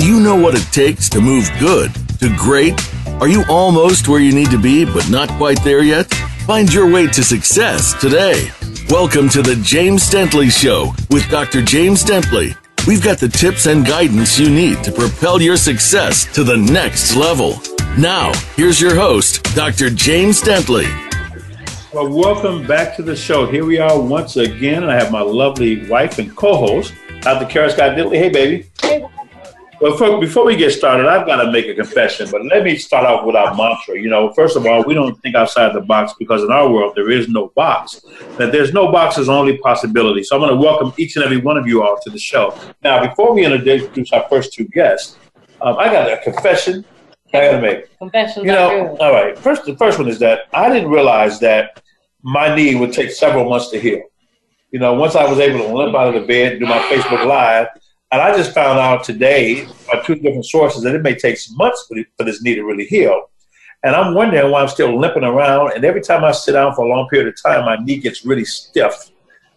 Do you know what it takes to move good to great? Are you almost where you need to be, but not quite there yet? Find your way to success today. Welcome to The James Dentley Show with Dr. James Dentley. We've got the tips and guidance you need to propel your success to the next level. Now, here's your host, Dr. James Dentley. Well, welcome back to the show. Here we are once again, and I have my lovely wife and co-host, Dr. Kara Scott Dentley. Hey, baby. Hey. Well, before we get started, I've got to make a confession, but let me start off with our mantra. You know, first of all, we don't think outside the box because in our world, there is no box. That there's no box is only possibility. So I'm going to welcome each and every one of you all to the show. Now, before we introduce our first two guests, I got a confession I got to make. Confessions you know, all right. First, the first one is that I didn't realize that my knee would take several months to heal. You know, once I was able to limp out of the bed and do my Facebook Live, and I just found out today by two different sources that it may take months for this knee to really heal. And I'm wondering why I'm still limping around. And every time I sit down for a long period of time, my knee gets really stiff.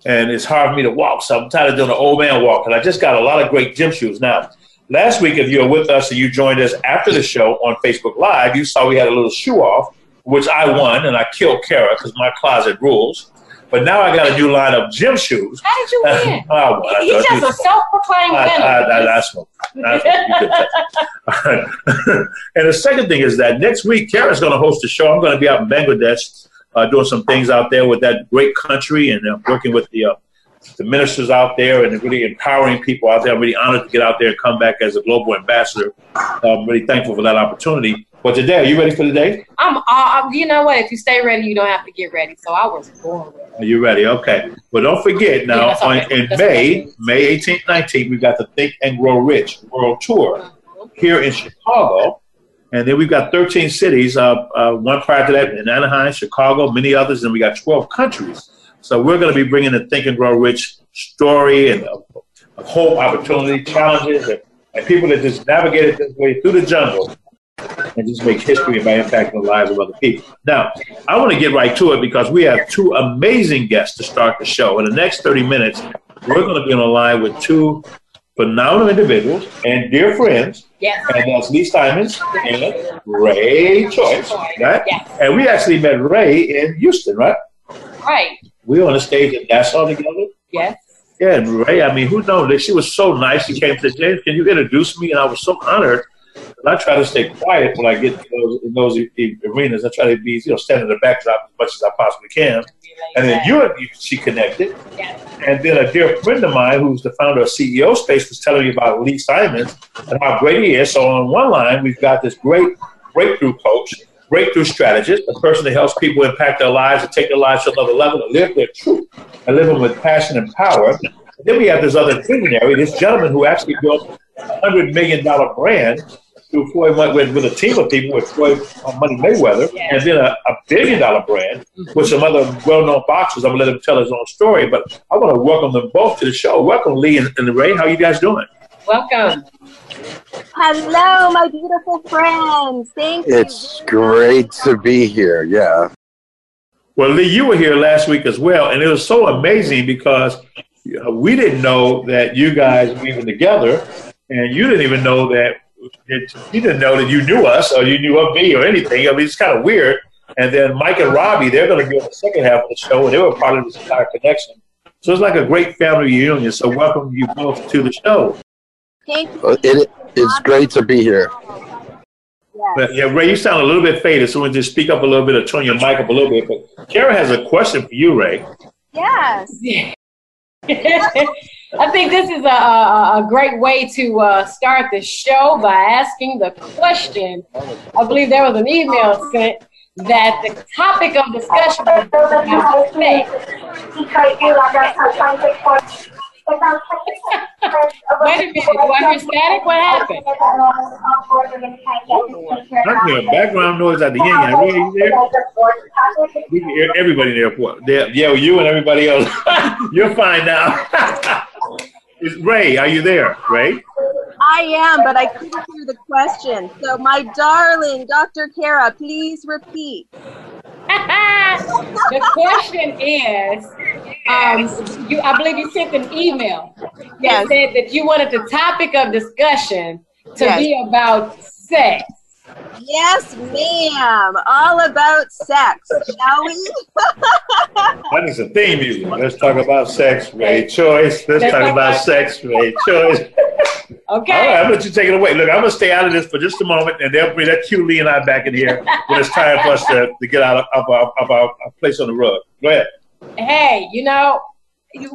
And it's hard for me to walk. So I'm tired of doing an old man walk. And I just got a lot of great gym shoes. Now, last week, if you were with us and you joined us after the show on Facebook Live, you saw we had a little shoe off, which I won. And I killed Kara because my closet rules. But now I got a new line of gym shoes. How did you win? He's just a self-proclaimed winner. I smoke. And the second thing is that next week, Kara's going to host a show. I'm going to be out in Bangladesh doing some things out there with that great country and working with the ministers out there and really empowering people out there. I'm really honored to get out there and come back as a global ambassador. I'm really thankful for that opportunity. But today, are you ready for today? You know what? If you stay ready, you don't have to get ready. So I was born ready. Are you ready? Okay. But don't forget now, May 18th, 19th, we've got the Think and Grow Rich World Tour here in Chicago. And then we've got 13 cities, one prior to that in Anaheim, Chicago, many others, and we got 12 countries. So we're going to be bringing the Think and Grow Rich story and hope, opportunity, challenges, and people that just navigated this way through the jungle and just make history by impacting the lives of other people. Now, I want to get right to it because we have two amazing guests to start the show. In the next 30 minutes, we're going to be on the line with two phenomenal individuals and dear friends. Yes. And that's Leigh Simons and Rae T. Chois, right? Yes. And we actually met Rae in Houston, right? Right. We were on the stage at Nassau together. Yes. Yeah, and Rae, I mean, who knows? She was so nice. She came to the stage. Can you introduce me? And I was so honored. And I try to stay quiet when I get in those arenas. I try to be, stand in the backdrop as much as I possibly can. And then she connected. Yeah. And then a dear friend of mine who's the founder of CEO Space was telling me about Leigh Simons and how great he is. So on one line, we've got this great breakthrough coach, breakthrough strategist, a person that helps people impact their lives and take their lives to another level and live their truth and live them with passion and power. And then we have this other visionary, this gentleman who actually built $100 million brand with a team of people with Floyd Money Mayweather, and then a $1 billion brand with some other well-known boxers. I'm going to let him tell his own story, but I want to welcome them both to the show. Welcome, Leigh and Rae. How are you guys doing? Welcome. Hello, my beautiful friends. Thank you. It's great to be here, yeah. Well, Leigh, you were here last week as well, and it was so amazing because we didn't know that you guys were even together, and you didn't even know that you didn't know that you knew us or you knew of me or anything. I mean, it's kind of weird. And then Mike and Robbie, they're going to be on the second half of the show, and they were part of this entire connection. So it's like a great family reunion. So welcome you both to the show. Thank you. It's great to be here. But yeah, Rae, you sound a little bit faded. So just speak up a little bit or turn your mic up a little bit. But Kara has a question for you, Rae. Yes. I think this is a great way to start the show by asking the question. I believe there was an email sent that the topic of discussion was about faith. Wait a minute, do I hear static? What happened? I hear background noise at the end. Are you there? We can hear everybody in the airport. Yeah, you and everybody else. You're fine now. Rae, are you there, Rae? I am, but I couldn't hear the question. So, my darling Dr. Kara, please repeat. The question is, I believe you sent an email. Yes. That said that you wanted the topic of discussion to be about sex. Yes, ma'am. All about sex, shall we? That is a theme music. Let's talk about sex, Rae Chois. Let's talk about sex, Rae Chois. Okay. All right, I'm going to take it away. Look, I'm going to stay out of this for just a moment, and they'll bring that cute Leigh and I back in here when it's time for us to get out of our place on the rug. Go ahead. Hey, you know,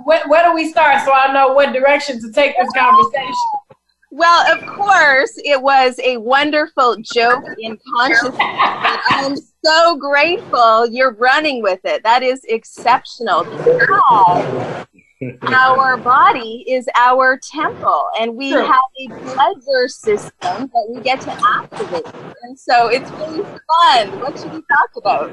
where do we start so I know what direction to take this conversation? Well, of course, it was a wonderful joke in consciousness. I'm so grateful you're running with it. That is exceptional. Now, our body is our temple, and we have a pleasure system that we get to activate. And so it's really fun. What should we talk about?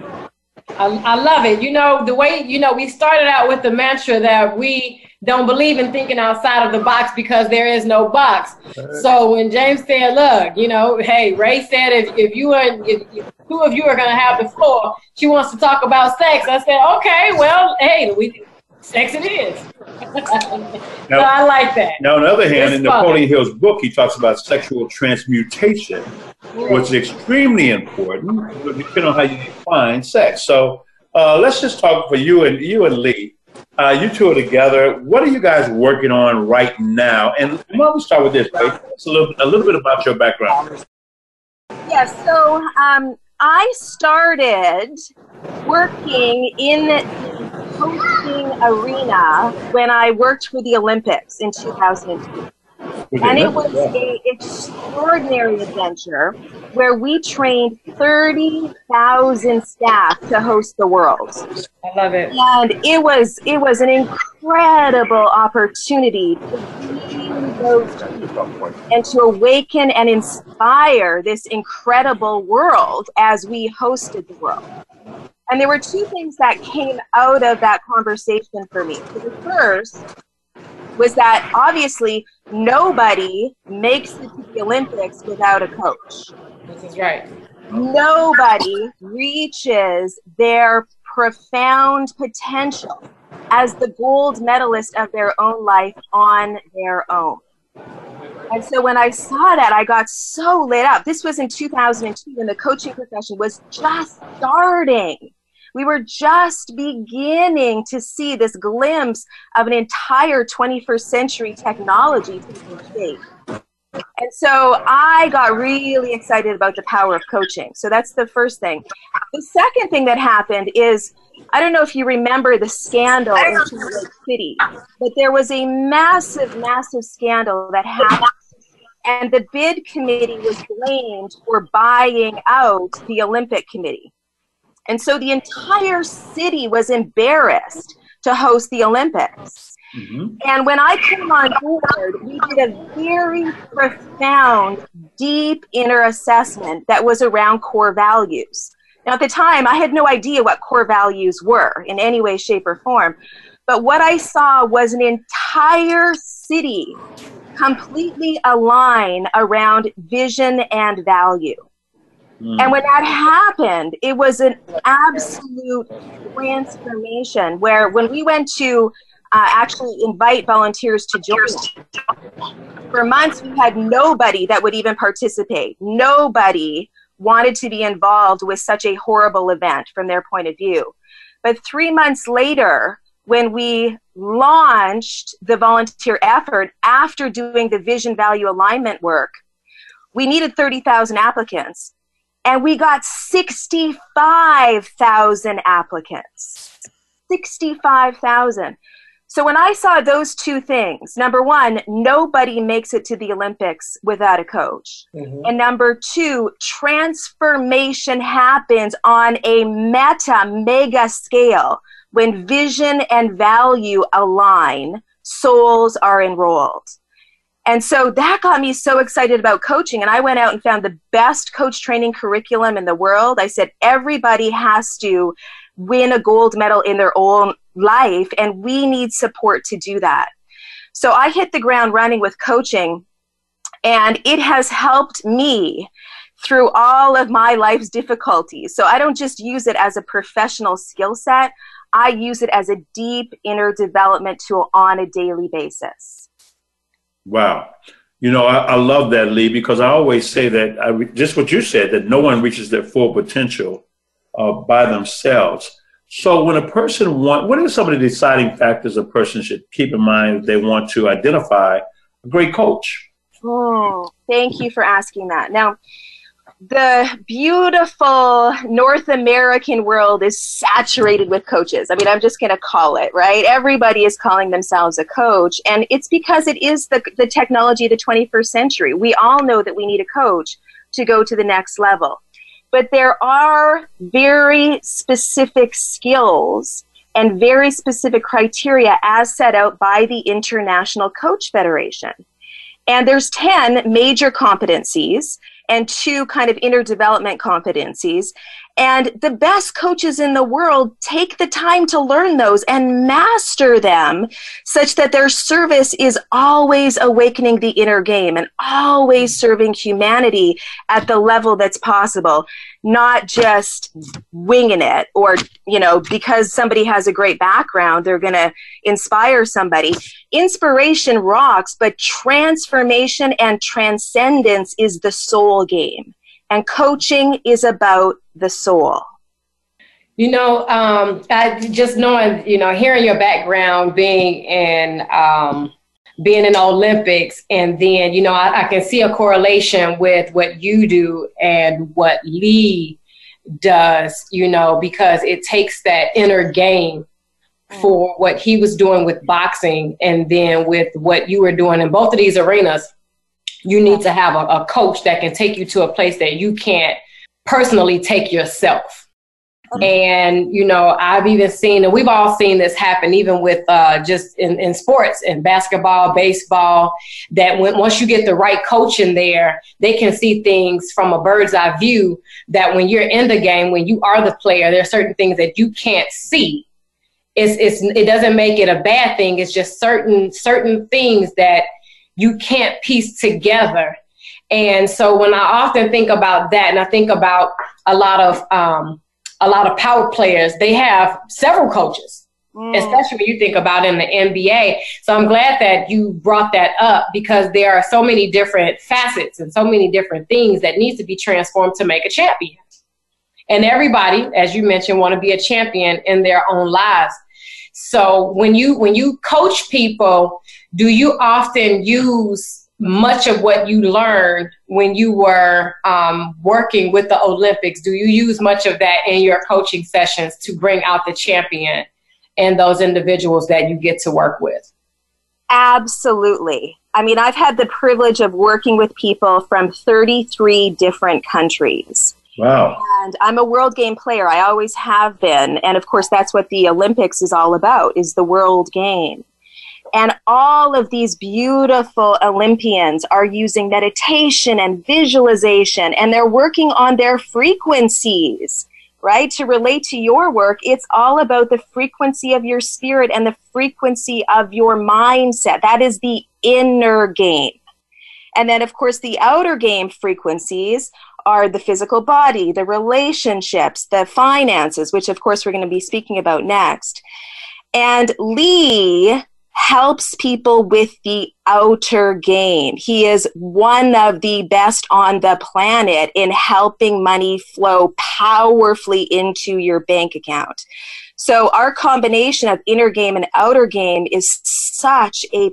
I love it. You know, the way, you know, we started out with the mantra that we don't believe in thinking outside of the box because there is no box. So when James said, look, you know, hey, Rae said if two of you are going to have the floor, she wants to talk about sex. I said, okay, well, hey, sex it is. So I like that. Now, on the other hand, in Napoleon Hill's book, he talks about sexual transmutation, which is extremely important, depending on how you define sex. So let's just talk for you and Leigh. You two are together. What are you guys working on right now? And why don't we start with this, Rae? It's a little bit about your background. Yes. Yeah, so I started working in the coaching arena when I worked for the Olympics in 2002. And it was an extraordinary adventure where we trained 30,000 staff to host the World. I love it. And it was an incredible opportunity to go deep and to awaken and inspire this incredible world as we hosted the World. And there were two things that came out of that conversation for me. So the first was that obviously nobody makes it to the Olympics without a coach. This is right. Nobody reaches their profound potential as the gold medalist of their own life on their own. And so when I saw that, I got so lit up. This was in 2002 when the coaching profession was just starting. We were just beginning to see this glimpse of an entire 21st century technology taking shape. And so I got really excited about the power of coaching. So that's the first thing. The second thing that happened is, I don't know if you remember the scandal in Salt Lake City, but there was a massive, massive scandal that happened. And the bid committee was blamed for buying out the Olympic Committee. And so the entire city was embarrassed to host the Olympics. Mm-hmm. And when I came on board, we did a very profound, deep inner assessment that was around core values. Now, at the time, I had no idea what core values were in any way, shape, or form. But what I saw was an entire city completely align around vision and value. And when that happened, it was an absolute transformation where when we went to actually invite volunteers to join, for months we had nobody that would even participate. Nobody wanted to be involved with such a horrible event from their point of view. But 3 months later, when we launched the volunteer effort after doing the vision value alignment work, we needed 30,000 applicants. And we got 65,000 applicants, 65,000. So when I saw those two things, number one, nobody makes it to the Olympics without a coach. Mm-hmm. And number two, transformation happens on a meta, mega scale when vision and value align, souls are enrolled. And so that got me so excited about coaching. And I went out and found the best coach training curriculum in the world. I said, everybody has to win a gold medal in their own life, and we need support to do that. So I hit the ground running with coaching, and it has helped me through all of my life's difficulties. So I don't just use it as a professional skill set. I use it as a deep inner development tool on a daily basis. Wow. You know, I love that, Leigh, because I always say that, just what you said, that no one reaches their full potential by themselves. So when a person wants, what are some of the deciding factors a person should keep in mind if they want to identify a great coach? Thank you for asking that. Now, the beautiful North American world is saturated with coaches. I mean, I'm just going to call it, right? Everybody is calling themselves a coach, and it's because it is the technology of the 21st century. We all know that we need a coach to go to the next level. But there are very specific skills and very specific criteria as set out by the International Coach Federation. And there's 10 major competencies and 2 kind of inner development competencies. And the best coaches in the world take the time to learn those and master them such that their service is always awakening the inner game and always serving humanity at the level that's possible, not just winging it or, you know, because somebody has a great background, they're going to inspire somebody. Inspiration rocks, but transformation and transcendence is the soul game. And coaching is about the soul. You know, I just knowing, you know, hearing your background, being in Olympics, and then, you know, I can see a correlation with what you do and what Leigh does, you know, because it takes that inner game for what he was doing with boxing and then with what you were doing in both of these arenas. You need to have a coach that can take you to a place that you can't personally take yourself. Mm-hmm. And, you know, I've even seen, and we've all seen this happen, even with just in sports, in basketball, baseball, that once you get the right coach in there, they can see things from a bird's eye view that when you're in the game, when you are the player, there are certain things that you can't see. It doesn't make it a bad thing. It's just certain things that you can't piece together. And so when I often think about that, and I think about a lot of power players, they have several coaches, especially when you think about in the NBA. So I'm glad that you brought that up, because there are so many different facets and so many different things that needs to be transformed to make a champion. And everybody, as you mentioned, want to be a champion in their own lives. So when you coach people, do you often use much of what you learned when you were working with the Olympics? Do you use much of that in your coaching sessions to bring out the champion and those individuals that you get to work with? Absolutely. I mean, I've had the privilege of working with people from 33 different countries. Wow. And I'm a world game player. I always have been. And of course, that's what the Olympics is all about, is the world game. And all of these beautiful Olympians are using meditation and visualization, and they're working on their frequencies, right? To relate to your work, it's all about the frequency of your spirit and the frequency of your mindset. That is the inner game. And then, of course, the outer game frequencies are the physical body, the relationships, the finances, which, of course, we're going to be speaking about next. And Leigh helps people with the outer game. He is one of the best on the planet in helping money flow powerfully into your bank account. So our combination of inner game and outer game is such a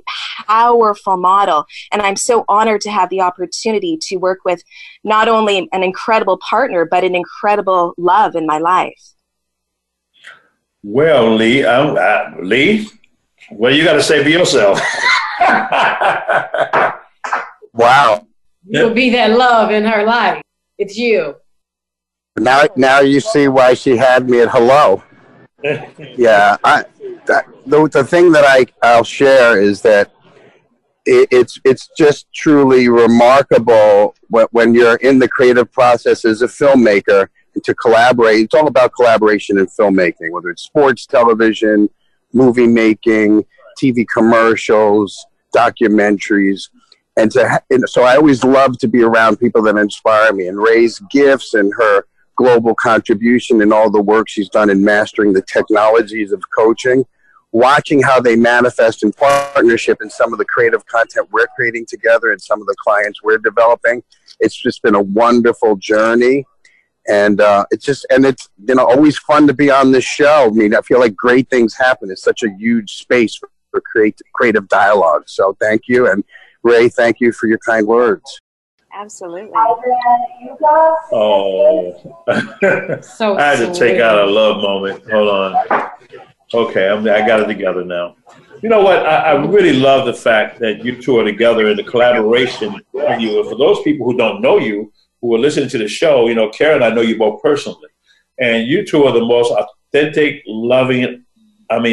powerful model. And I'm so honored to have the opportunity to work with not only an incredible partner, but an incredible love in my life. Well, Leigh, what do you got to say for yourself? Wow. You'll be that love in her life. It's you. Now you see why she had me at hello. Yeah. The thing that I'll share is that it's just truly remarkable when you're in the creative process as a filmmaker to collaborate. It's all about collaboration in filmmaking, whether it's sports, television, movie making, TV commercials, documentaries, and so I always love to be around people that inspire me. And Rae's gifts and her global contribution and all the work she's done in mastering the technologies of coaching watching how they manifest in partnership in some of the creative content we're creating together and some of the clients we're developing. It's just been a wonderful journey. And it's always fun to be on this show. I mean, I feel like great things happen. It's such a huge space for creative dialogue. So thank you. And Rae, thank you for your kind words. Absolutely. Oh, so I had to take out a love moment. Hold on. Okay, I got it together now. You know what? I really love the fact that you two are together and the collaboration on you. And for those people who don't know you, who are listening to the show, Kara and I know you both personally. And you two are the most authentic, loving,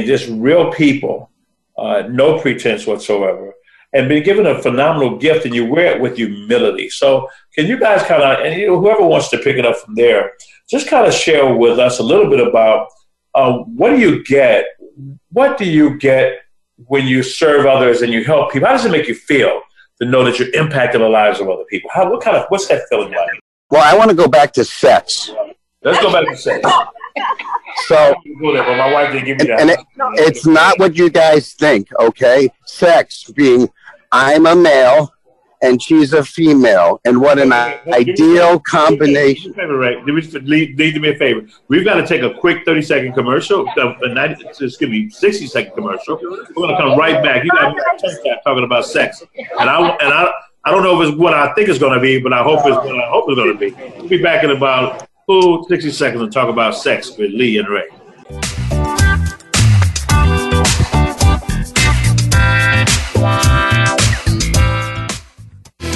just real people, no pretense whatsoever. And been given a phenomenal gift, and you wear it with humility. So can you guys whoever wants to pick it up from there, just kind of share with us a little bit about what do you get? What do you get when you serve others and you help people? How does it make you feel to know that you're impacting the lives of other people? What's that feeling like? Well, I want to go back to sex. Let's go back to sex. So, my wife didn't give me that. And it's not what you guys think, okay? Sex being I'm a male and she's a female, and what an ideal combination. Do me a favor. We've got to take a quick 30-second commercial. 60-second commercial. We're going to come right back. You got me talking about sex, and I don't know if it's what I think it's going to be, but I hope it's what I hope it's going to be. We'll be back in about 60 seconds and talk about sex with Leigh and Rae.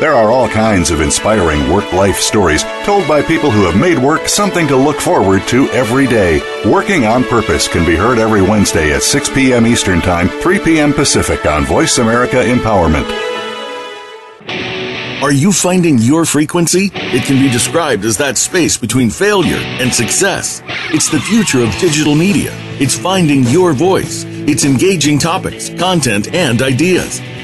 There are all kinds of inspiring work-life stories told by people who have made work something to look forward to every day. Working on Purpose can be heard every Wednesday at 6 p.m. Eastern Time, 3 p.m. Pacific on Voice America Empowerment. Are you finding your frequency? It can be described as that space between failure and success. It's the future of digital media. It's finding your voice. It's engaging topics, content, and ideas.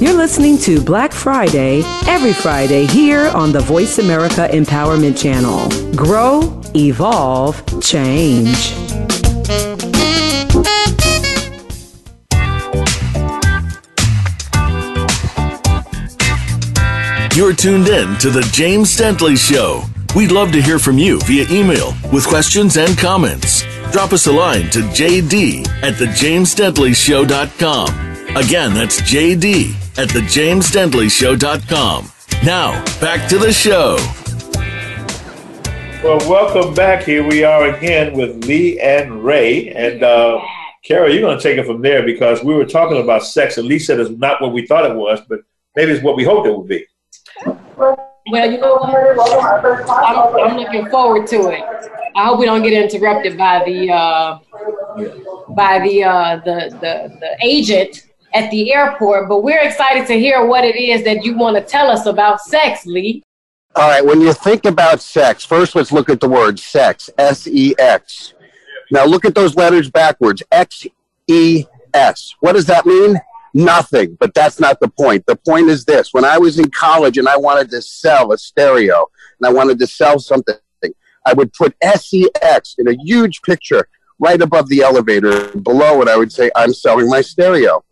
You're listening to Black Friday every Friday here on the Voice America Empowerment Channel. Grow, evolve, change. You're tuned in to The James Dentley Show. We'd love to hear from you via email with questions and comments. Drop us a line to jd@thejamesdentleyshow.com. Again, that's jd@thejamesdentleyshow.com. Now, back to the show. Well, welcome back. Here we are again with Leigh and Rae. And Kara, you're going to take it from there because we were talking about sex. And Leigh said it's not what we thought it was, but maybe it's what we hoped it would be. Well, I'm looking forward to it. I hope we don't get interrupted by the agent at the airport. But we're excited to hear what it is that you want to tell us about sex, Leigh. All right. When you think about sex, first let's look at the word sex. S-E-X. Now look at those letters backwards, X-E-S. What does that mean? Nothing, but that's not the point. The point is this. When I was in college and I wanted to sell a stereo and I wanted to sell something, I would put S-E-X in a huge picture right above the elevator. Below it, I would say, I'm selling my stereo.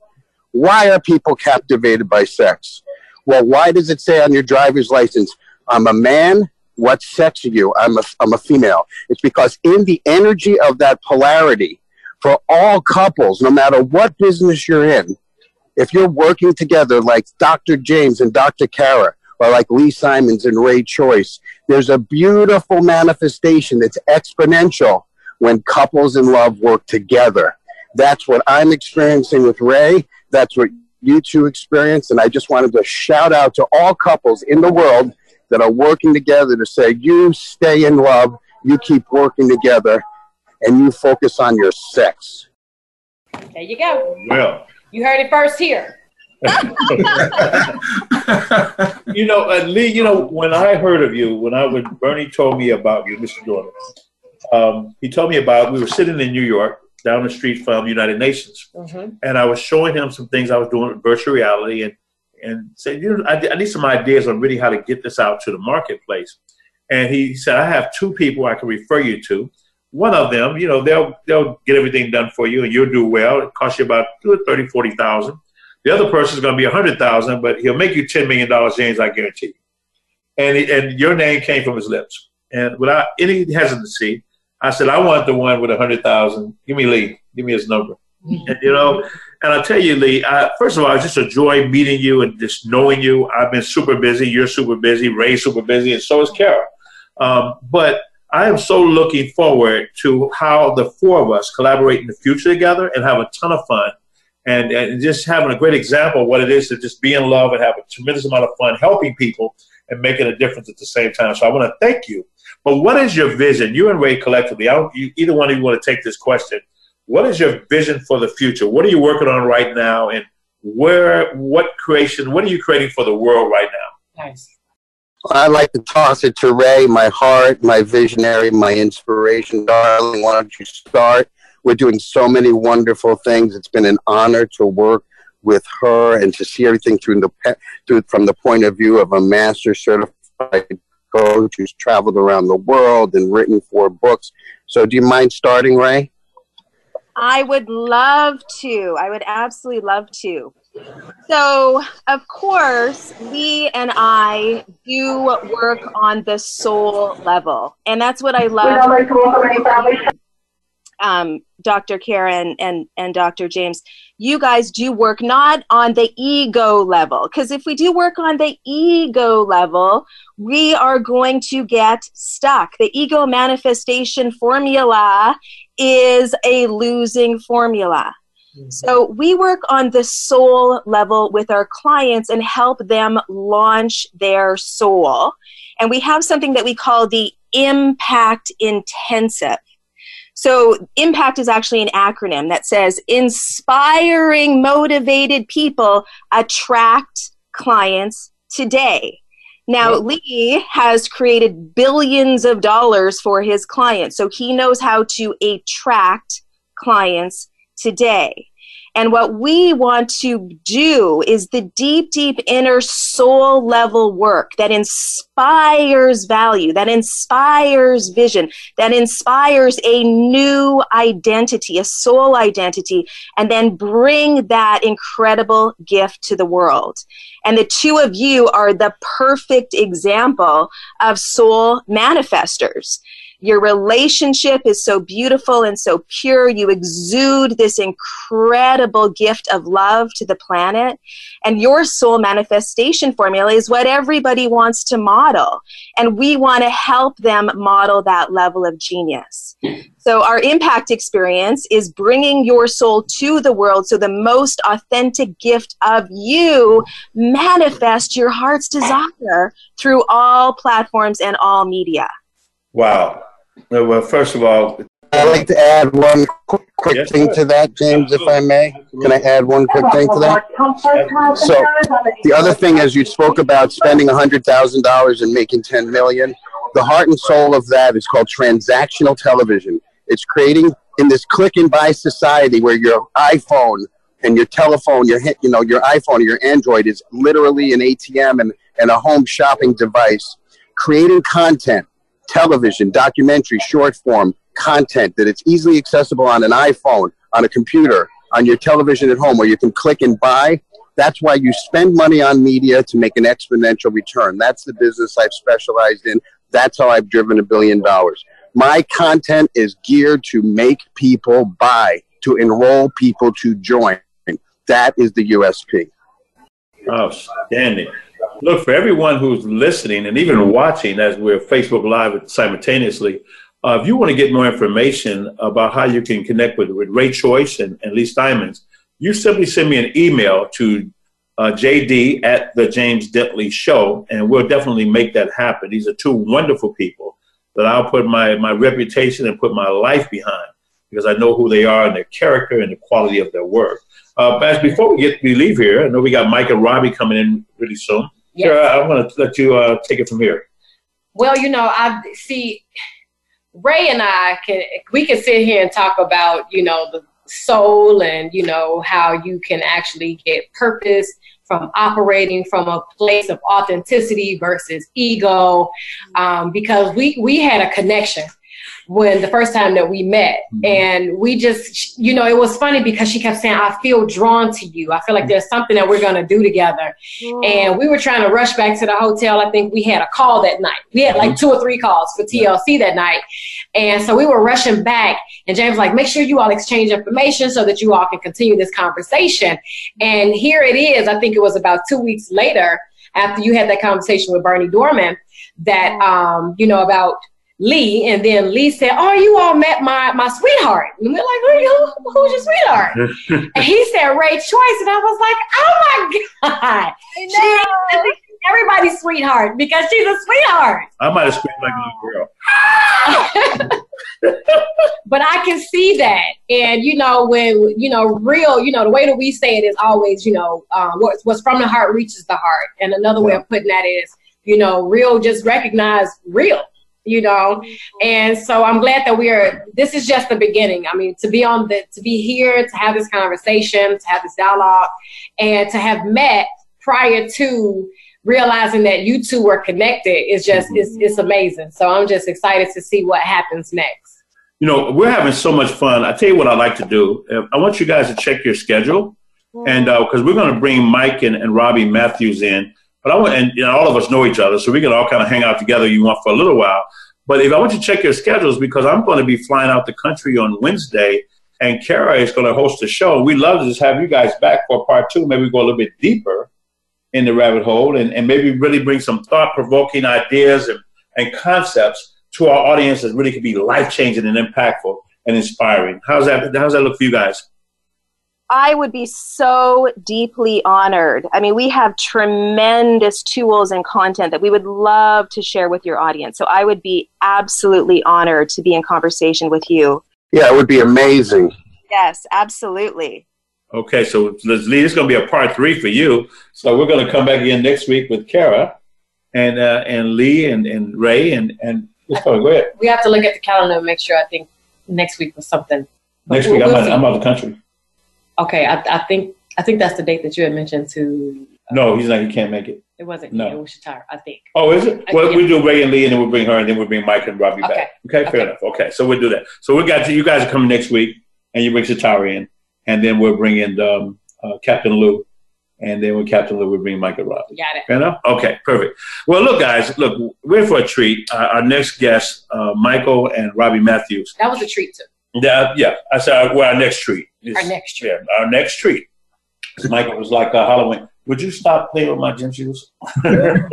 Why are people captivated by sex? Well, why does it say on your driver's license, I'm a man, what sex are you? I'm a female. It's because in the energy of that polarity, for all couples, no matter what business you're in, if you're working together like Dr. James and Dr. Kara, or like Leigh Simons and Rae T. Chois, there's a beautiful manifestation that's exponential when couples in love work together. That's what I'm experiencing with Rae. That's what you two experience. And I just wanted to shout out to all couples in the world that are working together to say, you stay in love, you keep working together, and you focus on your sex. There you go. Well, you heard it first here. You know, Leigh, you know, when I heard of you, when Bernie told me about you, Mr. Dorman, he told me about, we were sitting in New York, down the street from the United Nations, mm-hmm. and I was showing him some things I was doing with virtual reality, and said, you know, I need some ideas on really how to get this out to the marketplace. And he said, I have two people I can refer you to. One of them, you know, they'll get everything done for you, and you'll do well. It costs you about $30,000, $40,000. The other person is going to be $100,000, but he'll make you $10 million, James, I guarantee you. And your name came from his lips. And without any hesitancy, I said, I want the one with $100,000. Give me Leigh. Give me his number. And, you know, and I'll tell you, Leigh, first of all, it's just a joy meeting you and just knowing you. I've been super busy. You're super busy. Rae's super busy. And so is Kara. But I am so looking forward to how the four of us collaborate in the future together and have a ton of fun. And just having a great example of what it is to just be in love and have a tremendous amount of fun helping people and making a difference at the same time. So I want to thank you. But what is your vision? You and Rae collectively, either one of you want to take this question. What is your vision for the future? What are you working on right now? And what are you creating for the world right now? Nice. Well, I'd like to toss it to Rae, my heart, my visionary, my inspiration. Darling, why don't you start? We're doing so many wonderful things. It's been an honor to work with her and to see everything from the point of view of a master certified coach who's traveled around the world and written 4 books. So do you mind starting, Rae? I would love to. I would absolutely love to. So, of course, Leigh and I do work on the soul level. And that's what I love. Dr. Karen and Dr. James, you guys do work not on the ego level, because if we do work on the ego level, we are going to get stuck. The ego manifestation formula is a losing formula. Mm-hmm. So we work on the soul level with our clients and help them launch their soul. And we have something that we call the impact intensive. So IMPACT is actually an acronym that says inspiring motivated people attract clients today. Now, Leigh has created billions of dollars for his clients, so he knows how to attract clients today. And what we want to do is the deep, deep inner soul level work that inspires value, that inspires vision, that inspires a new identity, a soul identity, and then bring that incredible gift to the world. And the two of you are the perfect example of soul manifestors. Your relationship is so beautiful and so pure. You exude this incredible gift of love to the planet. And your soul manifestation formula is what everybody wants to model. And we want to help them model that level of genius. So our impact experience is bringing your soul to the world so the most authentic gift of you manifests your heart's desire through all platforms and all media. Wow. Well, first of all, I'd like to add one quick thing to that, James, if I may. Can I add one quick thing to that? So the other thing is you spoke about spending $100,000 and making $10 million. The heart and soul of that is called transactional television. It's creating in this click and buy society where your iPhone and your telephone, your iPhone or your Android is literally an ATM and a home shopping device. Creating content, television, documentary, short form content that it's easily accessible on an iPhone, on a computer, on your television at home where you can click and buy. That's why you spend money on media to make an exponential return. That's the business I've specialized in. That's how I've driven $1 billion. My content is geared to make people buy, to enroll people to join. That is the USP. Outstanding. Look, for everyone who's listening and even watching as we're Facebook Live simultaneously, if you want to get more information about how you can connect with Rae Chois and Leigh Simons, you simply send me an email to JD@the James Dentley Show, and we'll definitely make that happen. These are two wonderful people that I'll put my reputation and put my life behind because I know who they are and their character and the quality of their work. But before we leave here, I know we got Mike and Robbie coming in really soon. Yes. Kara, I want to let you take it from here. Well, Rae and I can sit here and talk about, the soul and, how you can actually get purpose from operating from a place of authenticity versus ego, because we had a connection when the first time that we met, and we just, it was funny because she kept saying, I feel drawn to you. I feel like there's something that we're going to do together. And we were trying to rush back to the hotel. I think we had a call that night. We had like 2 or 3 calls for TLC that night. And so we were rushing back, and James was like, make sure you all exchange information so that you all can continue this conversation. And here it is. I think it was about 2 weeks later after you had that conversation with Bernie Dorman that, about Leigh, and then Leigh said, oh, you all met my sweetheart. And we're like, who's your sweetheart? And he said, Rae Chois. And I was like, oh my God. She's everybody's sweetheart because she's a sweetheart. I might have screamed like a little girl. But I can see that. And, the way that we say it is always, what's from the heart reaches the heart. And another way of putting that is, real, just recognize real. And so I'm glad that this is just the beginning. I mean, to be here, to have this conversation, to have this dialogue, and to have met prior to realizing that you two were connected is just, it's amazing. So I'm just excited to see what happens next. We're having so much fun. I tell you what I like to do. I want you guys to check your schedule, and because we're going to bring Mike and Robbie Mathews in. But all of us know each other, so we can all kind of hang out together for a little while. But if I want you to check your schedules, because I'm going to be flying out the country on Wednesday, and Kara is going to host the show. We'd love to just have you guys back for part 2, maybe go a little bit deeper in the rabbit hole, and maybe really bring some thought-provoking ideas and concepts to our audience that really could be life-changing and impactful and inspiring. How's that look for you guys? I would be so deeply honored. I mean, we have tremendous tools and content that we would love to share with your audience. So I would be absolutely honored to be in conversation with you. Yeah, it would be amazing. Yes, absolutely. Okay, so Leigh, it's going to be a part 3 for you. So we're going to come back again next week with Kara and Leigh and Rae. And go ahead. We have to look at the calendar and make sure. I think next week was something. Next week, I'm out of the country. Okay, I think that's the date that you had mentioned to... No, he's not. He can't make it. It wasn't. No. It was Shatar, I think. Oh, is it? Well, we do Rae and Leigh, and then we'll bring her, and then we'll bring Mike and Robbie back. Okay, fair enough. Okay, so we'll do that. So you guys are coming next week, and you bring Shatar in, and then we'll bring in Captain Lou, and then with Captain Lou, we'll bring Mike and Robbie. Got it. Fair enough? Okay, perfect. Well, look, guys, we're in for a treat. Our next guest, Michael and Robbie Mathews. That was a treat, too. Yeah, I said, well, our next treat. Our next treat. Michael was like Halloween. Would you stop playing with my gym shoes? Okay.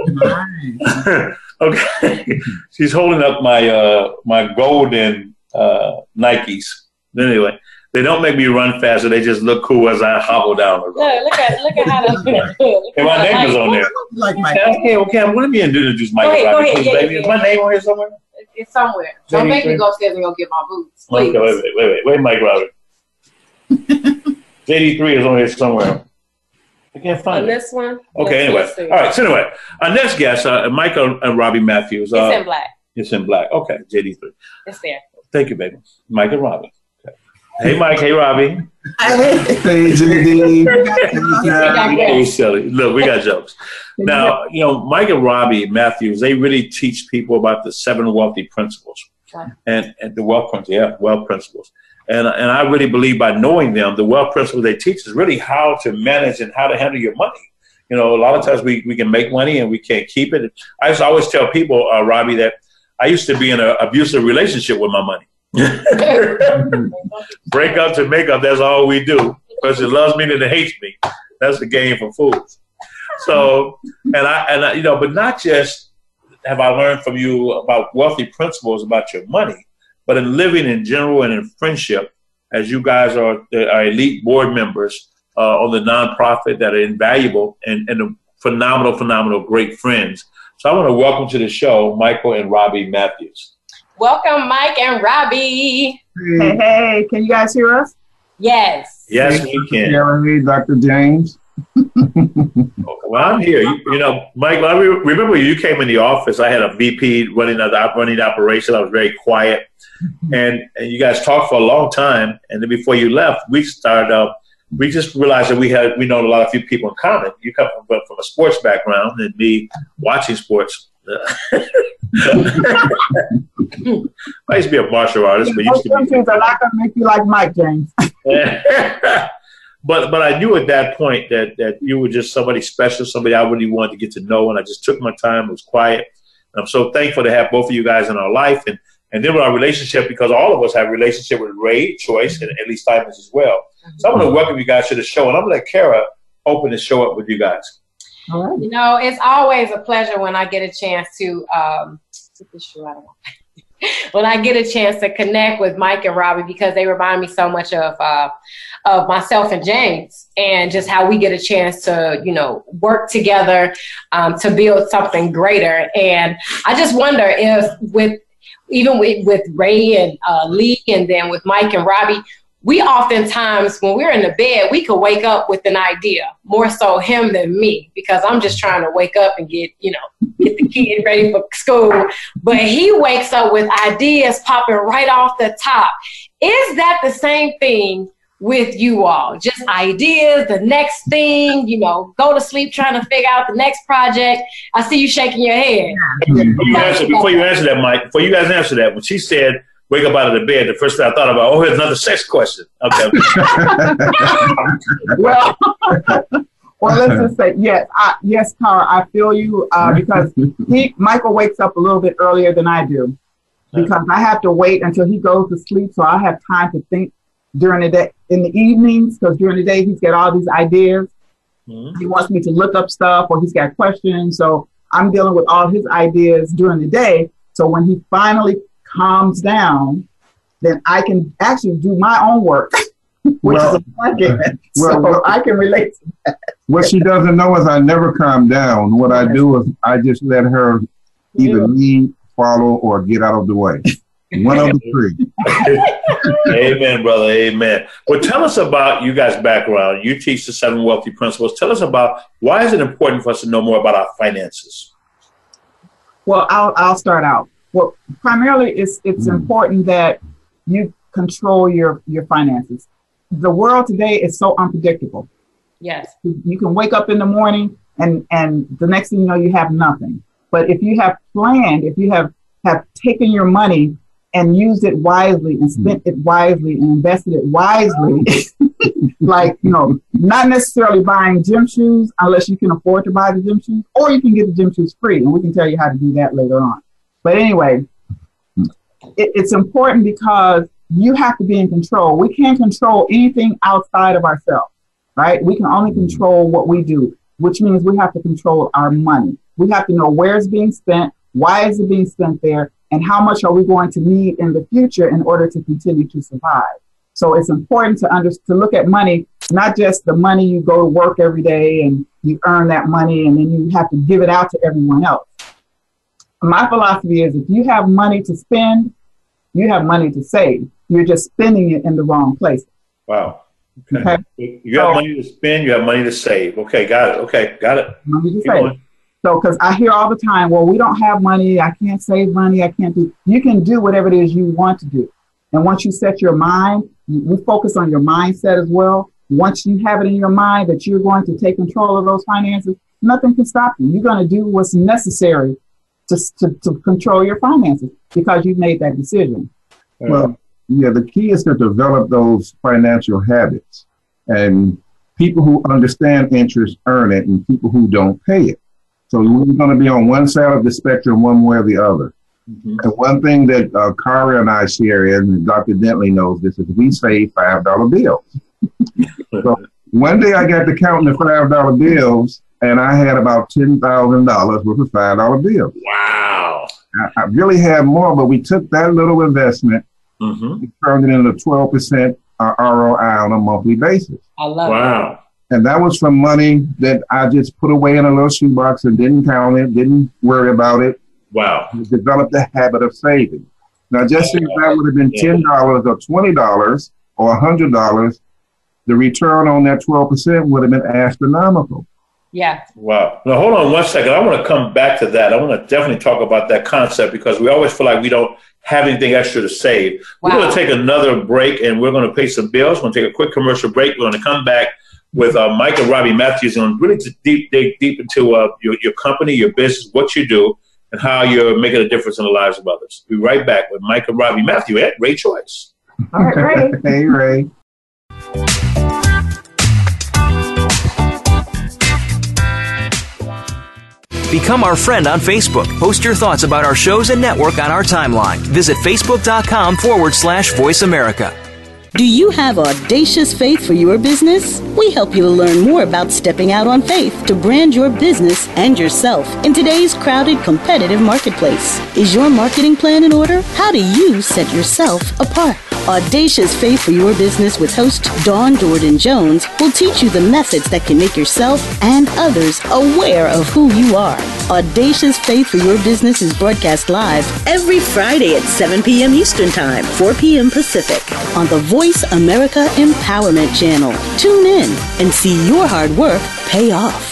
She's holding up my golden Nikes. But anyway, they don't make me run faster. They just look cool as I hobble down the road. Look at how that's and my name is on there. Like okay, I'm going to be introduced to Michael. Go ahead, baby. Is my name on here somewhere? It's somewhere. Don't make me go upstairs and go get my boots, please. Okay, wait, Mike Robert. JD3 is on here somewhere. I can't find it. On this one? Okay, anyway. All right, so anyway, our next guest, Michael and Robbie Mathews. It's in black. Okay, JD3. It's there. Thank you, baby. Michael Robbie. Okay. Hey, Mike. Hey, Robbie. Hey, Jimmy. Hey, Shelly. Look, we got jokes. Now, you know, Mike and Robbie Mathews, they really teach people about the seven wealthy principles and the wealth principles. Yeah, wealth principles. And I really believe by knowing them, the wealth principles they teach is really how to manage and how to handle your money. You know, a lot of times we can make money and we can't keep it. I just always tell people, Robbie, that I used to be in an abusive relationship with my money. Break up to make up, that's all we do. Because it loves me and it hates me. That's the game for fools. So, and I, you know, but not just have I learned from you about wealthy principles about your money, but in living in general and in friendship, as you guys are elite board members on the nonprofit that are invaluable and phenomenal, great friends. So I want to welcome to the show Michael and Robbie Mathews. Welcome, Mike and Robbie. Hey, hey, can you guys hear us? Yes. Yes, we can. Hearing me, Dr. James. Well, I'm here. You know, Mike, I remember when you came in the office, I had a VP running the operation. I was very quiet. And you guys talked for a long time. And then before you left, we started up. We just realized that we know a lot of few people in common. You come from a sports background and me watching sports. I used to be a martial artist, but used to be. Things are not going to make you like Mike James. But I knew at that point that you were just somebody special, somebody I really wanted to get to know, and I just took my time, was quiet. And I'm so thankful to have both of you guys in our life, and then with our relationship, because all of us have a relationship with Rae, Chois, and Elise Simons as well. So I'm going to welcome you guys to the show, and I'm going to let Kara open the show up with you guys. All right. You know, it's always a pleasure when I get a chance to when I get a chance to connect with Mike and Robbie, because they remind me so much of myself and James, and just how we get a chance to, you know, work together to build something greater. And I just wonder if with Rae and Leigh, and then with Mike and Robbie. We oftentimes, when we're in the bed, we could wake up with an idea, more so him than me, because I'm just trying to wake up and get the kid ready for school. But he wakes up with ideas popping right off the top. Is that the same thing with you all? Just ideas, the next thing, you know, go to sleep trying to figure out the next project. I see you shaking your head. Before you guys answer that, when she said, wake up out of the bed, the first thing I thought about, here's another sex question. Okay. well, let's just say, yes, Kara, I feel you, because Michael wakes up a little bit earlier than I do, because I have to wait until he goes to sleep, so I have time to think during the day, in the evenings, because during the day, he's got all these ideas. Mm-hmm. He wants me to look up stuff, or he's got questions, so I'm dealing with all his ideas during the day, so when he finally calms down, then I can actually do my own work, which is a plug-in. I can relate to that. What she doesn't know is I never calm down. What I do is I just let her either lead, follow, or get out of the way. One of the three. Amen, brother. Amen. Well, tell us about you guys' background. You teach the seven wealthy principles. Tell us about why is it important for us to know more about our finances? Well, I'll start out. Well, primarily, it's important that you control your finances. The world today is so unpredictable. Yes. You can wake up in the morning and the next thing you know, you have nothing. But if you have planned, if you have taken your money and used it wisely and spent it wisely and invested it wisely, like, you know, not necessarily buying gym shoes unless you can afford to buy the gym shoes, or you can get the gym shoes free, and we can tell you how to do that later on. But anyway, it's important because you have to be in control. We can't control anything outside of ourselves, right? We can only control what we do, which means we have to control our money. We have to know where it's being spent, why is it being spent there, and how much are we going to need in the future in order to continue to survive. So it's important to look at money, not just the money you go to work every day and you earn that money and then you have to give it out to everyone else. My philosophy is if you have money to spend, you have money to save. You're just spending it in the wrong place. Wow. Okay? You have money to spend, you have money to save. Okay, got it. Okay, got it. Money to save. So, because I hear all the time, well, we don't have money. I can't save money. I can't do. You can do whatever it is you want to do. And once you set your mind, we focus on your mindset as well. Once you have it in your mind that you're going to take control of those finances, nothing can stop you. You're going to do what's necessary to control your finances because you've made that decision. Well, yeah, the key is to develop those financial habits. And people who understand interest earn it, and people who don't pay it. So you're going to be on one side of the spectrum, one way or the other. Mm-hmm. And one thing that Kara and I share, and Dr. Dentley knows this, is we save $5 bills. So one day I got to counting the $5 bills, and I had about $10,000 worth of $5 bills. Wow. I really had more, but we took that little investment, mm-hmm. and turned it into 12% ROI on a monthly basis. I love it. Wow. And that was some money that I just put away in a little shoebox and didn't count it, didn't worry about it. Wow. Developed the habit of saving. Now, just if that would have been $10 or $20 or $100, the return on that 12% would have been astronomical. Yeah. Wow. Now, hold on one second. I want to come back to that. I want to definitely talk about that concept because we always feel like we don't have anything extra to save. Wow. We're going to take another break, and we're going to pay some bills. We're going to take a quick commercial break. We're going to come back with Michael Robbie Mathews and really dig deep into your company, your business, what you do, and how you're making a difference in the lives of others. We'll be right back with Michael Robbie Mathews at Rae T. Chois. All right, Rae. Hey, Rae. Become our friend on Facebook. Post your thoughts about our shows and network on our timeline. Visit Facebook.com/Voice America. Do you have audacious faith for your business? We help you learn more about stepping out on faith to brand your business and yourself in today's crowded, competitive marketplace. Is your marketing plan in order? How do you set yourself apart? Audacious Faith for Your Business with host Dawn Jordan-Jones will teach you the methods that can make yourself and others aware of who you are. Audacious Faith for Your Business is broadcast live every Friday at 7 p.m. Eastern Time, 4 p.m. Pacific on the Voice America Empowerment Channel. Tune in and see your hard work pay off.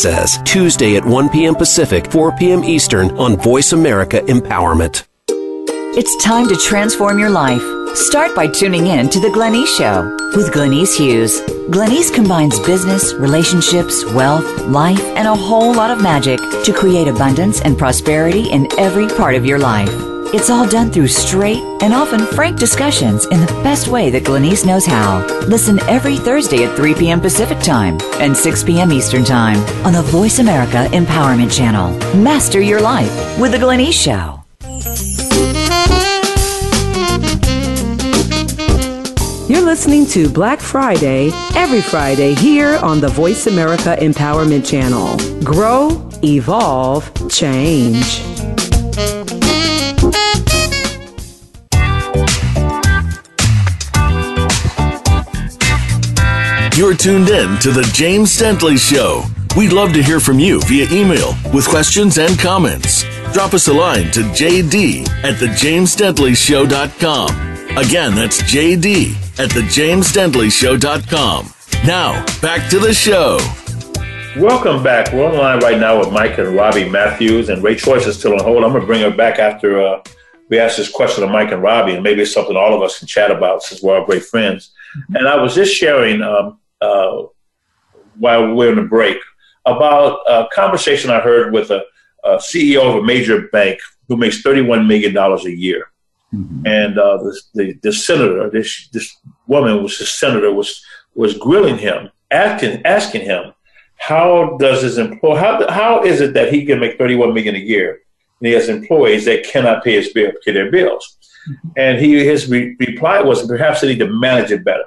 Says, Tuesday at 1 p.m. Pacific, 4 p.m. Eastern on Voice America Empowerment. It's time to transform your life. Start by tuning in to The Glenise Show with Glenise Hughes. Glenise combines business, relationships, wealth, life, and a whole lot of magic to create abundance and prosperity in every part of your life. It's all done through straight and often frank discussions in the best way that Glenise knows how. Listen every Thursday at 3 p.m. Pacific Time and 6 p.m. Eastern Time on the Voice America Empowerment Channel. Master your life with The Glenise Show. You're listening to Black Friday every Friday here on the Voice America Empowerment Channel. Grow, evolve, change. You're tuned in to The James Dentley Show. We'd love to hear from you via email with questions and comments. Drop us a line to jd@thejamesdentleyshow.com. Again, that's jd@thejamesdentleyshow.com. Now, back to the show. Welcome back. We're online right now with Mike and Robbie Mathews, and Rae Chois is still on hold. I'm going to bring her back after we ask this question of Mike and Robbie, and maybe it's something all of us can chat about since we're all great friends. Mm-hmm. And I was just sharing while we're in the break about a conversation I heard with a CEO of a major bank who makes $31 million a year. Mm-hmm. And the senator, this woman was the senator, was grilling him, asking him, how does his employee, how is it that he can make $31 million a year and he has employees that cannot pay their bills? Mm-hmm. And his reply was, perhaps they need to manage it better.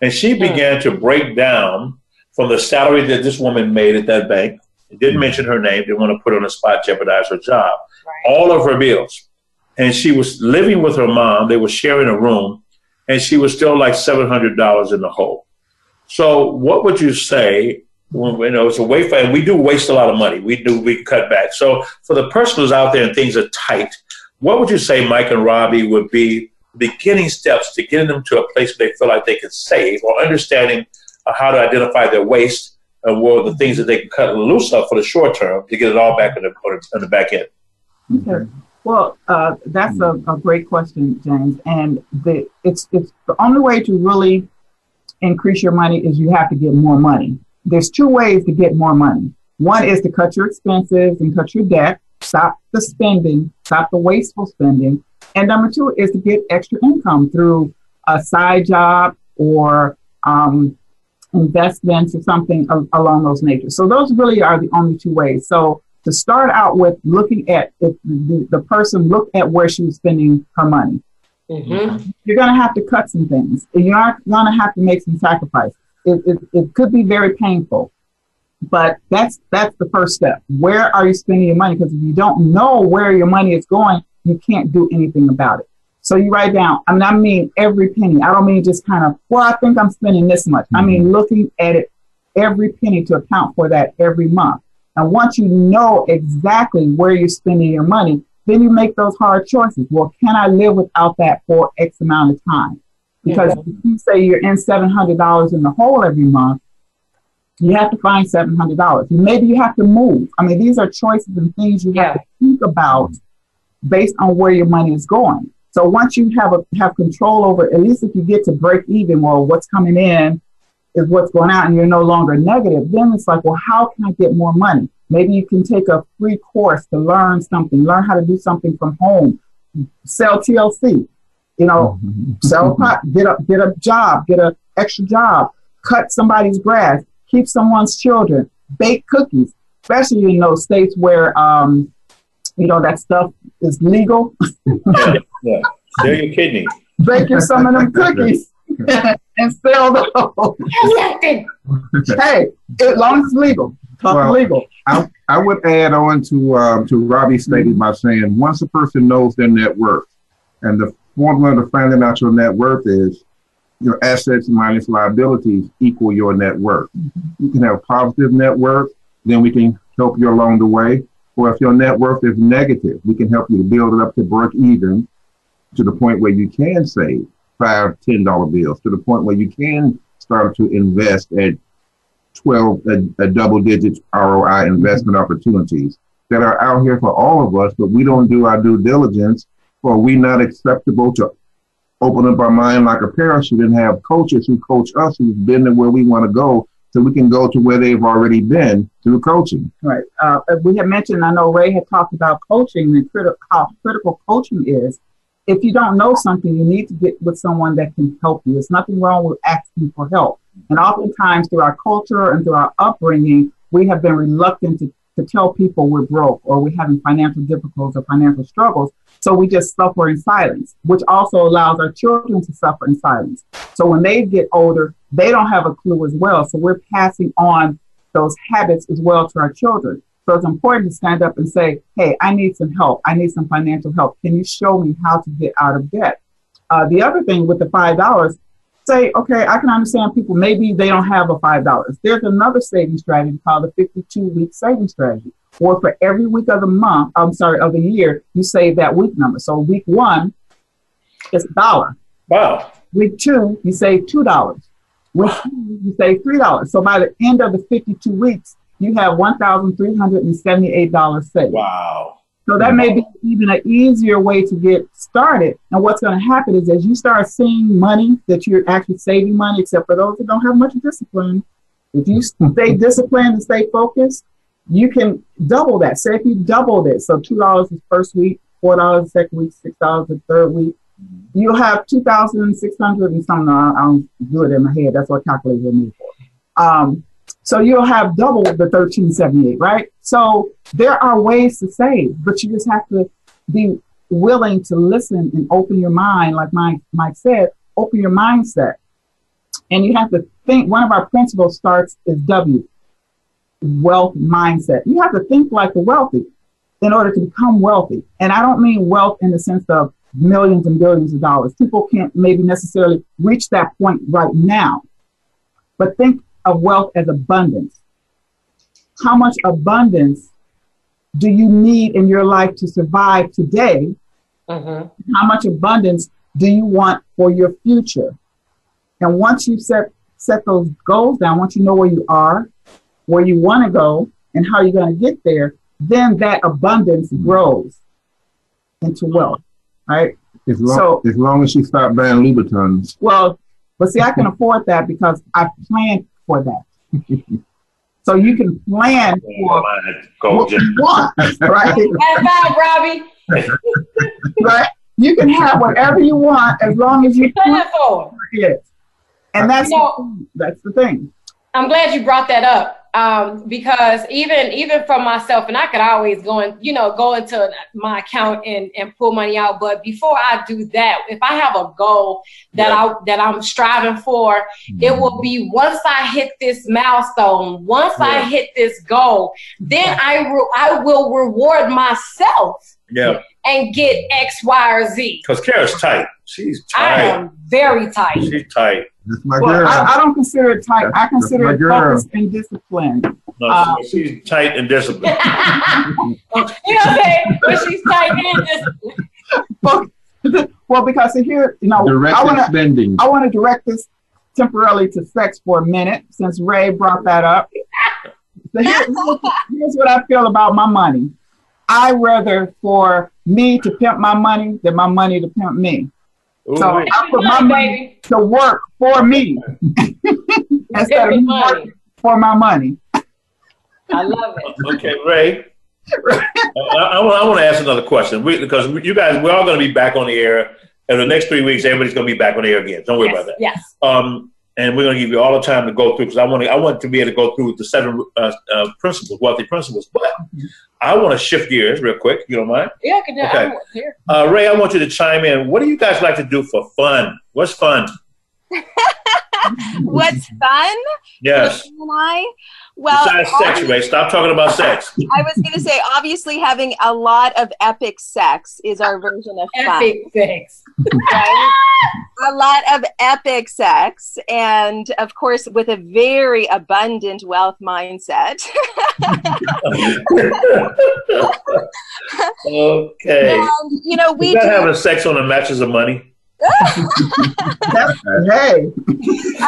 And she began to break down from the salary that this woman made at that bank. It didn't mention her name. Didn't want to put her on the spot, jeopardize her job. Right. All of her bills. And she was living with her mom. They were sharing a room. and she was still like $700 in the hole. So what would you say? Well, you know, it's a way for, and we do waste a lot of money. We cut back. So for the person who's out there and things are tight, what would you say, Mike and Robbie, would be beginning steps to getting them to a place where they feel like they can save, or understanding how to identify their waste and what the things that they can cut loose of for the short term to get it all back on the back end? Okay. Well, that's a great question, James. And it's the only way to really increase your money is you have to get more money. There's two ways to get more money. One is to cut your expenses and cut your debt, stop the spending, stop the wasteful spending. And number two is to get extra income through a side job or investments or something along those natures. So those really are the only two ways. So to start out with, looking at if the person look at where she was spending her money. Mm-hmm. You're going to have to cut some things. You're going to have to make some sacrifices. It could be very painful, but that's the first step. Where are you spending your money? Because if you don't know where your money is going, you can't do anything about it. So you write down, I mean every penny. I don't mean just kind of, well, I think I'm spending this much. Mm-hmm. I mean looking at it, every penny, to account for that every month. And once you know exactly where you're spending your money, then you make those hard choices. Well, can I live without that for X amount of time? Because if you say you're in $700 in the hole every month, you have to find $700. Maybe you have to move. I mean, these are choices and things you have to think about based on where your money is going. So once you have control over, at least if you get to break even, well, what's coming in is what's going out and you're no longer negative, then it's like, well, how can I get more money? Maybe you can take a free course to learn something, learn how to do something from home, sell TLC. You know, sell pot, get a job, get an extra job, cut somebody's grass, keep someone's children, bake cookies, especially in those states where, you know, that stuff is legal. Yeah. They're your kidney. Bake you some of them cookies and sell those. Hey, as long as it's legal. Well, legal. I would add on to Robbie's statement by saying, once a person knows their net worth, and the formula to finding out your net worth is your assets minus liabilities equal your net worth. You can have positive net worth, then we can help you along the way. Or if your net worth is negative, we can help you to build it up to break even, to the point where you can save $5, $10 bills, to the point where you can start to invest at double digit ROI investment opportunities that are out here for all of us, but we don't do our due diligence. Or we not acceptable to open up our mind like a parachute and have coaches who coach us who've been to where we want to go, so we can go to where they've already been through coaching. Right. We had mentioned, I know Ray had talked about coaching and how critical coaching is. If you don't know something, you need to get with someone that can help you. There's nothing wrong with asking for help. And oftentimes through our culture and through our upbringing, we have been reluctant to tell people we're broke or we're having financial difficulties or financial struggles. So we just suffer in silence, which also allows our children to suffer in silence. So when they get older, they don't have a clue as well. So we're passing on those habits as well to our children. So it's important to stand up and say, hey, I need some help. I need some financial help. Can you show me how to get out of debt? The other thing with the $5, say, okay, I can understand people, maybe they don't have a $5. There's another saving strategy called the 52-week saving strategy, or for every week of the month, of the year, you save that week number. So week one is $1. Wow. Week two, you save $2. Week three, you save $3. So by the end of the 52 weeks, you have $1,378 saved. Wow. So that may be even an easier way to get started. And what's going to happen is as you start seeing money, that you're actually saving money, except for those that don't have much discipline. If you stay disciplined and stay focused, you can double that. Say if you double it, so $2 the first week, $4 the second week, $6 the third week, you'll have $2,600 and something. I don't do it in my head. That's what calculator is made for. So you'll have double the $1,378, right? So there are ways to save, but you just have to be willing to listen and open your mind. Like Mike said, open your mindset. And you have to think, one of our principles starts is W, wealth mindset. You have to think like the wealthy in order to become wealthy. And I don't mean wealth in the sense of millions and billions of dollars. People can't maybe necessarily reach that point right now, but think of wealth as abundance. How much abundance do you need in your life to survive today? Mm-hmm. How much abundance do you want for your future? And once you set those goals down, once you know where you are, where you want to go, and how you're going to get there, then that abundance grows into wealth, right? As long as you stop buying Louboutins. Well, but see, I can afford that because I planned for that. So you can plan for what you want, right? That's right, Robbie. Right? You can have whatever you want as long as you plan for it. And that's the thing. I'm glad you brought that up. Because even for myself, and I could always go into my account and pull money out. But before I do that, if I have a goal that I'm striving for, it will be once I hit this milestone, once I hit this goal, then I will reward myself. Yeah. And get X, Y, or Z. Because Kara's tight. She's tight. I am very tight. She's tight. That's my girl. I don't consider it tight. I consider it focused and disciplined. No, she's tight and disciplined. You know what I'm saying? But she's tight and disciplined. Well, because here, I want to direct this temporarily to sex for a minute, since Rae brought that up. So here's what I feel about my money. I rather for me to pimp my money than my money to pimp me. Ooh. So I put my money to work for me instead of working for my money. I love it. Okay, Rae. I want to ask another question because you guys, we're all going to be back on the air in the next 3 weeks. Everybody's going to be back on the air again. Don't worry about that. Yes. And we're going to give you all the time to go through because I want to be able to go through the seven principles, wealthy principles. But I want to shift gears real quick. You don't mind? Yeah, I can do it. Okay. Rae, I want you to chime in. What do you guys like to do for fun? What's fun? What's fun? Yes. Well, besides sex, Rae. Stop talking about sex. I was going to say, obviously, having a lot of epic sex is our version of fun. Epic sex. Right? A lot of epic sex, and of course, with a very abundant wealth mindset. Okay. And, we not having sex on a mattress of money. Hey. I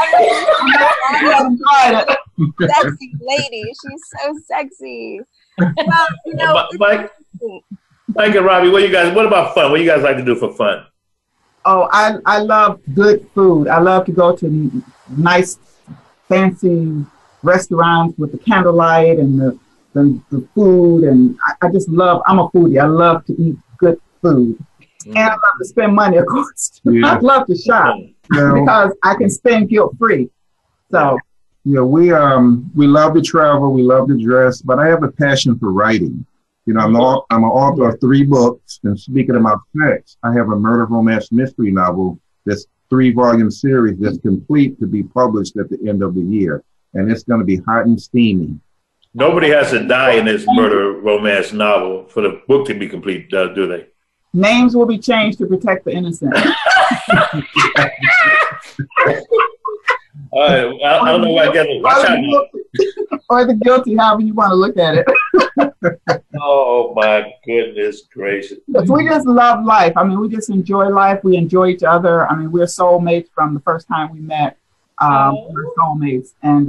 mean, sexy lady. She's so sexy. Well, Mike and Robbie, what about fun? What do you guys like to do for fun? Oh, I love good food. I love to go to nice, fancy restaurants with the candlelight and the food. And I just love, I'm a foodie. I love to eat good food. And I love to spend money, of course. Yeah. I love to shop because I can spend guilt-free. So we love to travel, we love to dress, but I have a passion for writing. I'm an author of 3 books, and speaking about sex, I have a murder romance mystery novel that's 3-volume series that's complete to be published at the end of the year, and it's going to be hot and steamy. Nobody has to die in this murder romance novel for the book to be complete, do they? Names will be changed to protect the innocent. I don't know why I get it. Watch out. Or the guilty, however you want to look at it. Oh, my goodness gracious. We just love life. I mean, we just enjoy life. We enjoy each other. I mean, we're soulmates from the first time we met. We're soulmates. And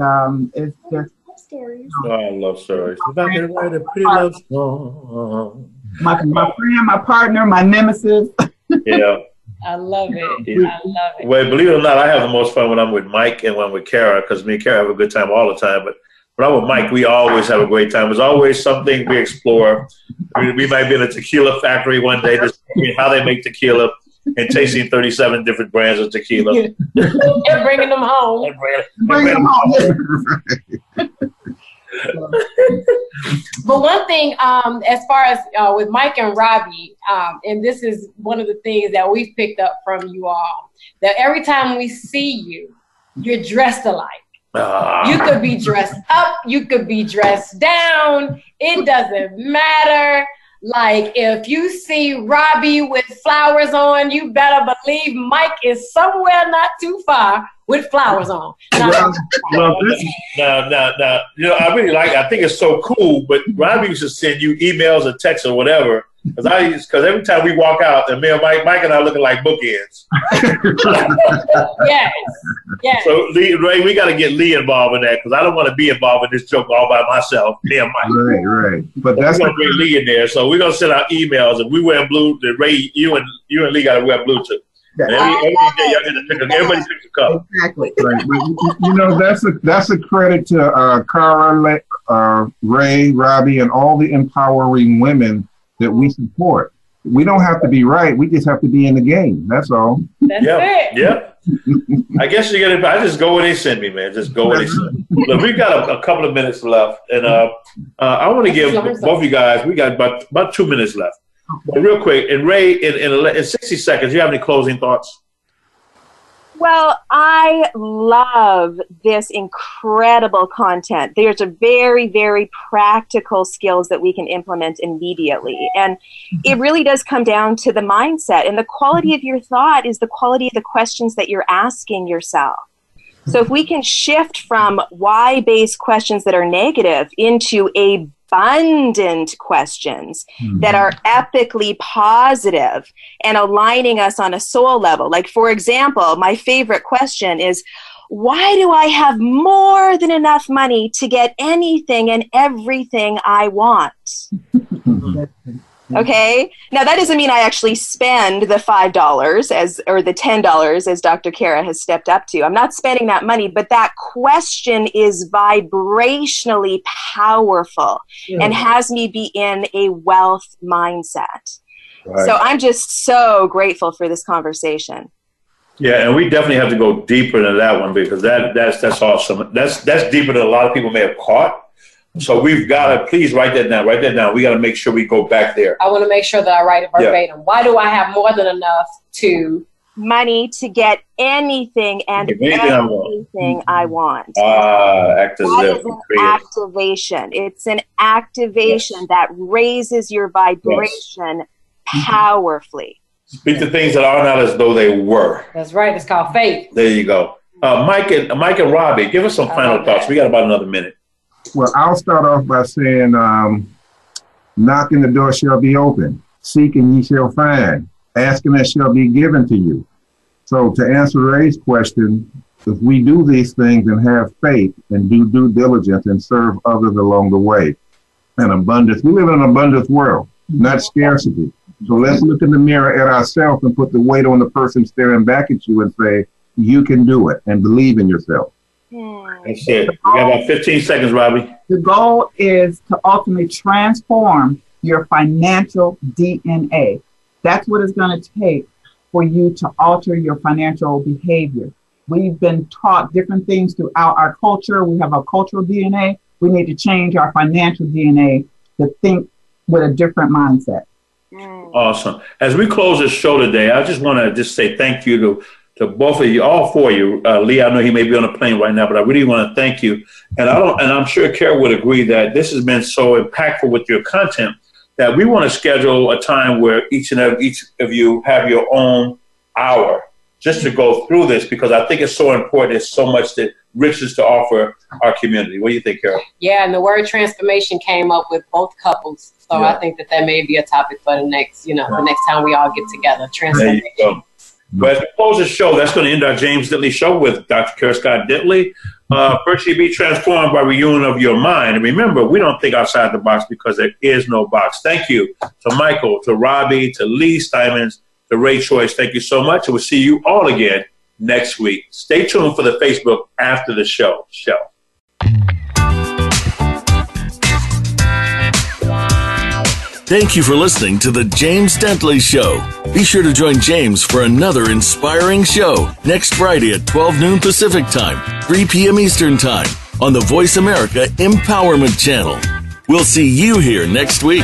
it's just... Stories. Oh, I love stories. If I could write a pretty love song. My friend, my partner, my nemesis. Yeah. I love it. Yeah. I love it. Well, believe it or not, I have the most fun when I'm with Mike and when I'm with Kara, because me and Kara have a good time all the time. But when I'm with Mike, we always have a great time. There's always something we explore. We might be in a tequila factory one day, discovering how they make tequila and tasting 37 different brands of tequila. And bringing them home. But one thing, as far as with Mike and Robbie, and this is one of the things that we've picked up from you all, that every time we see you, you're dressed alike. You could be dressed up, you could be dressed down, it doesn't matter. Like, if you see Robbie with flowers on, you better believe Mike is somewhere not too far with flowers on. No. You know, I really like it. I think it's so cool, but Robbie used to send you emails or texts or whatever. Because every time we walk out, and me and Mike and I are looking like bookends. Yes. So, Rae, we got to get Leigh involved in that, because I don't want to be involved in this joke all by myself. Me and Mike. Right. But that's going to bring Leigh in there. So we're going to send out emails, and we wear blue. That Rae, you and Leigh got to wear blue too. Yeah. Everybody picks a color. Exactly. Right. But, you know, that's a credit to Kara, Rae, Robbie, and all the empowering women that we support. We don't have to be right. We just have to be in the game. That's all. That's it. I guess I just go where they send me, man. Just go where they send me. Look, we've got a couple of minutes left, and I want to give both of you guys, we got about 2 minutes left. But real quick, and Rae, in 60 seconds, do you have any closing thoughts? Well, I love this incredible content. There's a very, very practical skills that we can implement immediately. And it really does come down to the mindset. And the quality of your thought is the quality of the questions that you're asking yourself. So if we can shift from why-based questions that are negative into abundant questions that are epically positive and aligning us on a soul level. Like, for example, my favorite question is, why do I have more than enough money to get anything and everything I want? Okay. Now that doesn't mean I actually spend the $5 or the $10 as Dr. Kara has stepped up to. I'm not spending that money, but that question is vibrationally powerful and has me be in a wealth mindset. Right. So I'm just so grateful for this conversation. Yeah, and we definitely have to go deeper than that one, because that's awesome. That's deeper than a lot of people may have caught. So we've got to, please write that down. We got to make sure we go back there. I want to make sure that I write it verbatim. Yeah. Why do I have more than enough money to get anything and everything I want? Activation. It's an activation that raises your vibration powerfully. Speak to things that are not as though they were. That's right. It's called faith. There you go. Mike and Robbie, give us some final thoughts. We got about another minute. Well, I'll start off by saying, knocking the door shall be open. Seek and ye shall find. Asking that shall be given to you. So to answer Rae's question, if we do these things and have faith and do due diligence and serve others along the way, and abundance, we live in an abundance world, not scarcity. So let's look in the mirror at ourselves and put the weight on the person staring back at you and say, you can do it, and believe in yourself. That's it. We got about 15 seconds, Robbie. The goal is to ultimately transform your financial DNA. That's what it's going to take for you to alter your financial behavior. We've been taught different things throughout our culture. We have a cultural DNA. We need to change our financial DNA to think with a different mindset. Awesome. As we close this show today, I just want to say thank you to both of you, all four of you. Leigh, I know he may be on a plane right now, but I really want to thank you. And I'm sure Kara would agree that this has been so impactful with your content that we want to schedule a time where each of you have your own hour just to go through this, because I think it's so important. There's so much that riches to offer our community. What do you think, Kara? Yeah, and the word transformation came up with both couples. So I think that may be a topic for the next, the next time we all get together. Transformation. There you go. But as we close the show, that's going to end our James Dentley Show with Dr. Kara Scott Dentley. Virtually be transformed by renewing of your mind. And remember, we don't think outside the box, because there is no box. Thank you to Michael, to Robbie, to Leigh Simons, to Rae Chois. Thank you so much. And we'll see you all again next week. Stay tuned for the Facebook after the show. Thank you for listening to The James Dentley Show. Be sure to join James for another inspiring show next Friday at 12 noon Pacific Time, 3 p.m. Eastern Time on the Voice America Empowerment Channel. We'll see you here next week.